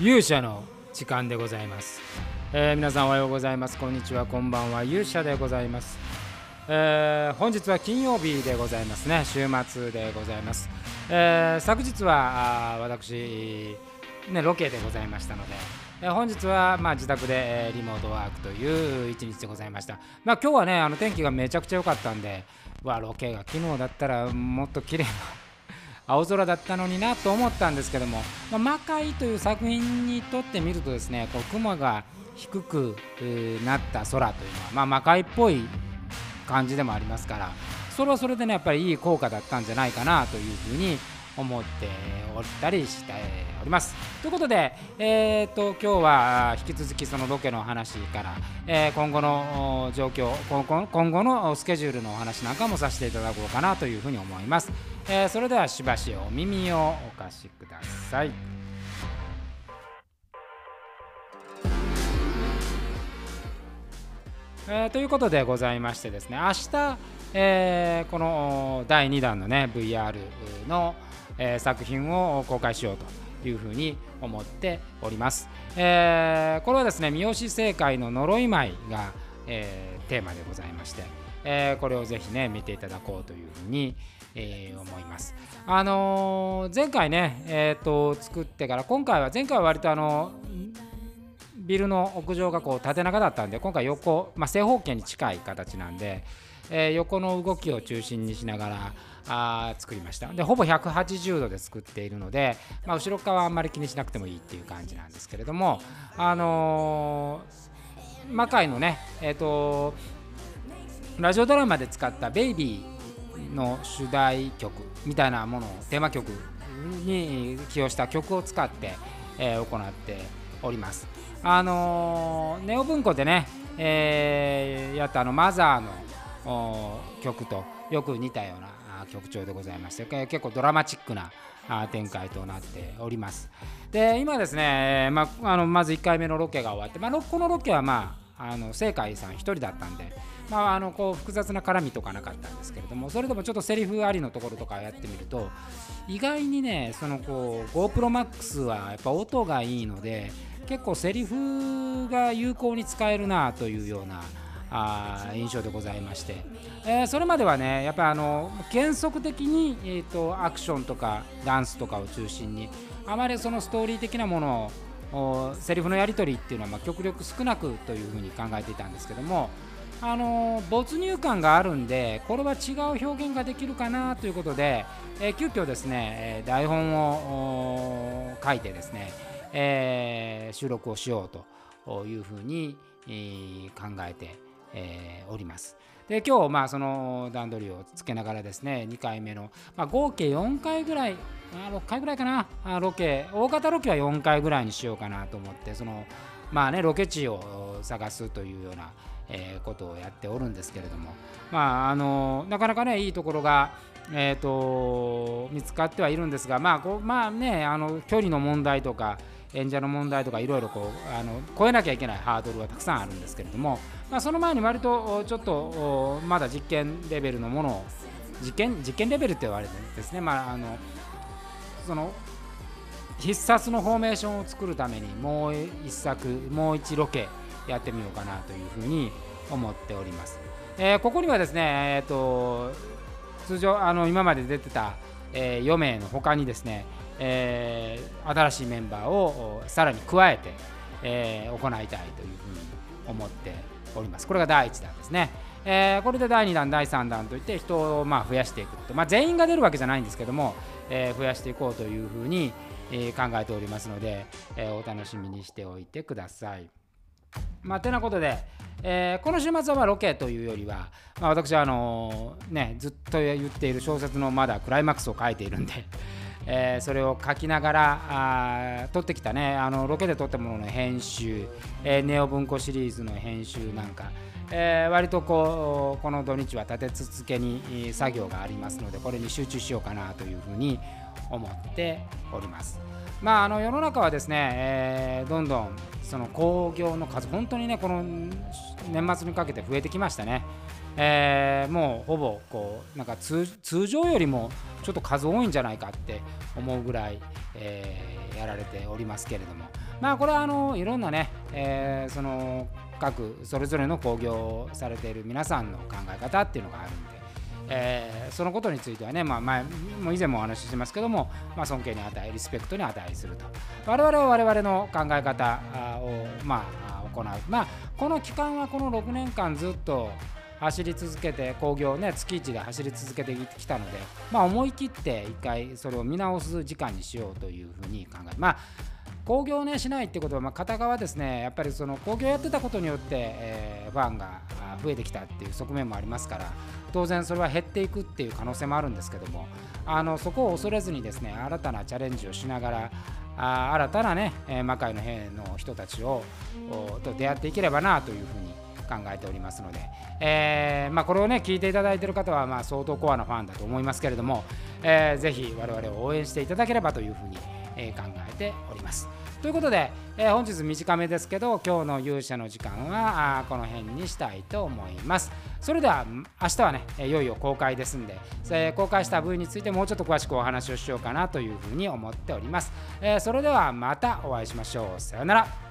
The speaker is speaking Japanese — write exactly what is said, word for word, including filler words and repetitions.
勇者の時間でございます、えー、皆さんおはようございます、こんにちは、こんばんは。勇者でございます、えー、本日は金曜日でございますね。週末でございます、えー、昨日は私、ね、ロケでございましたので、本日はまあ自宅でリモートワークという一日でございました。まあ、今日はね、あの天気がめちゃくちゃ良かったんで、わ、ロケが昨日だったらもっと綺麗な青空だったのになと思ったんですけども、まあ、魔界という作品にとってみるとですね、こう雲が低くなった空というのは、まあ、魔界っぽい感じでもありますから、それはそれでね、やっぱりいい効果だったんじゃないかなというふうに思っておったりしております。ということで、えー、と今日は引き続きそのロケの話から、えー、今後の状況、今後のスケジュールのお話なんかもさせていただこうかなというふうに思います。えー、それではしばしお耳をお貸しください。えー、ということでございましてですね、明日、えー、このだいにだんのね ブイアール の作品を公開しようというふうに思っております、えー、これはですね、三好聖会の呪い舞が、えー、テーマでございまして、えー、これをぜひね見ていただこうというふうに、えー、思います。あのー、前回ね、えー、と作ってから今回は前回は割とあのビルの屋上がこう縦長だったんで、今回横、まあ、正方形に近い形なんで、えー、横の動きを中心にしながらあ作りました。でほぼひゃくはちじゅうどで作っているので、まあ、後ろ側はあんまり気にしなくてもいいっていう感じなんですけれども、あのー、魔界のね、えー、とラジオドラマで使った「ベイビー」の主題曲みたいなものをテーマ曲に起用した曲を使って、えー、行っております。あのー、ネオ文庫でね、えー、やったあのマザーの曲とよく似たような曲調でございまして、結構ドラマチックな展開となっております。で今ですね、まあ、あのまずいっかいめのロケが終わって、まあ、このロケはまああの聖海さんひとりだったんで、まあ、あのこう複雑な絡みとかなかったんですけれども、それでもちょっとセリフありのところとかやってみると、意外にねそのこう GoPro Max はやっぱ音がいいので、結構セリフが有効に使えるなというようなあ印象でございまして、えー、それまではねやっぱりあの原則的に、えー、とアクションとかダンスとかを中心に、あまりそのストーリー的なものをセリフのやり取りっていうのは、まあ、極力少なくというふうに考えていたんですけども、あの没入感があるんで、これは違う表現ができるかなということで、えー、急遽ですね台本を書いてですね、えー、収録をしようというふうに、えー、考えてえー、おります。で今日まあその段取りをつけながらですね、にかいめの、まあ、合計よんかいぐらい、あろっかいぐらいかな、あロケ大型ロケはよんかいぐらいにしようかなと思って、そのまあねロケ地を探すというような、えー、ことをやっておるんですけれども、まああのなかなかねいいところが、えー、と見つかってはいるんですが、まあこうまあねあの距離の問題とか演者の問題とかいろいろこうあの超えなきゃいけないハードルはたくさんあるんですけれども、まあ、その前に割とちょっとまだ実験レベルのものを実験、実験レベルって言われてですね、まあ、あのその必殺のフォーメーションを作るためにもう一作もう一ロケやってみようかなというふうに思っております。えー、ここにはですね、えー、と通常あの今まで出てた、えー、よんめいの他にですね、えー、新しいメンバーをさらに加えて、えー、行いたいというふうに思っております。これがだいいちだんですね、えー、これでだいにだんだいさんだんといって人をまあ増やしていくと、まあ、全員が出るわけじゃないんですけども、えー、増やしていこうというふうに考えておりますので、えー、お楽しみにしておいてください。まあ、てなことで、えー、この週末はロケというよりは、まあ、私はあのーね、ずっと言っている小説のまだクライマックスを書いているんでえー、それを書きながらあ撮ってきたねあのロケで撮ったものの編集、えー、ネオ文庫シリーズの編集なんか、えー、割とこうこの土日は立て続けに作業がありますので、これに集中しようかなというふうに思っております。まあ、あの世の中はですね、えー、どんどんその興行の数本当にねこの年末にかけて増えてきましたね。えー、もうほぼこうなんか 通, 通常よりもちょっと数多いんじゃないかって思うぐらい、えー、やられておりますけれども、まあこれはあのいろんなね、えー、その各それぞれの興行されている皆さんの考え方っていうのがあるんで、えー、そのことについてはね、まあ、前も以前もお話ししてますけども、まあ、尊敬に値、リスペクトに値すると、我々は我々の考え方を、まあ、行う、まあ、この期間はこのろくねんかんずっと走り続けて、興行ね、月いちで走り続けてきたので、まあ、思い切って一回それを見直す時間にしようというふうに考え、まあ興行を、ね、しないってことは、まあ、片側ですね、やっぱりその興行やってたことによって、えー、ファンが増えてきたっていう側面もありますから、当然それは減っていくっていう可能性もあるんですけども、あのそこを恐れずにですね、新たなチャレンジをしながら、あ新たなね、えー、魔界の兵の人たちをと出会っていければなというふうに考えておりますので、えーまあ、これをね聞いていただいている方は、まあ、相当コアなファンだと思いますけれども、えー、ぜひ我々を応援していただければというふうに考えております。ということで、えー、本日短めですけど、今日の勇者の時間はこの辺にしたいと思います。それでは明日はね、いよいよ公開ですんで、えー、公開した部位についてもうちょっと詳しくお話をしようかなというふうに思っております。えー、それではまたお会いしましょう。さようなら。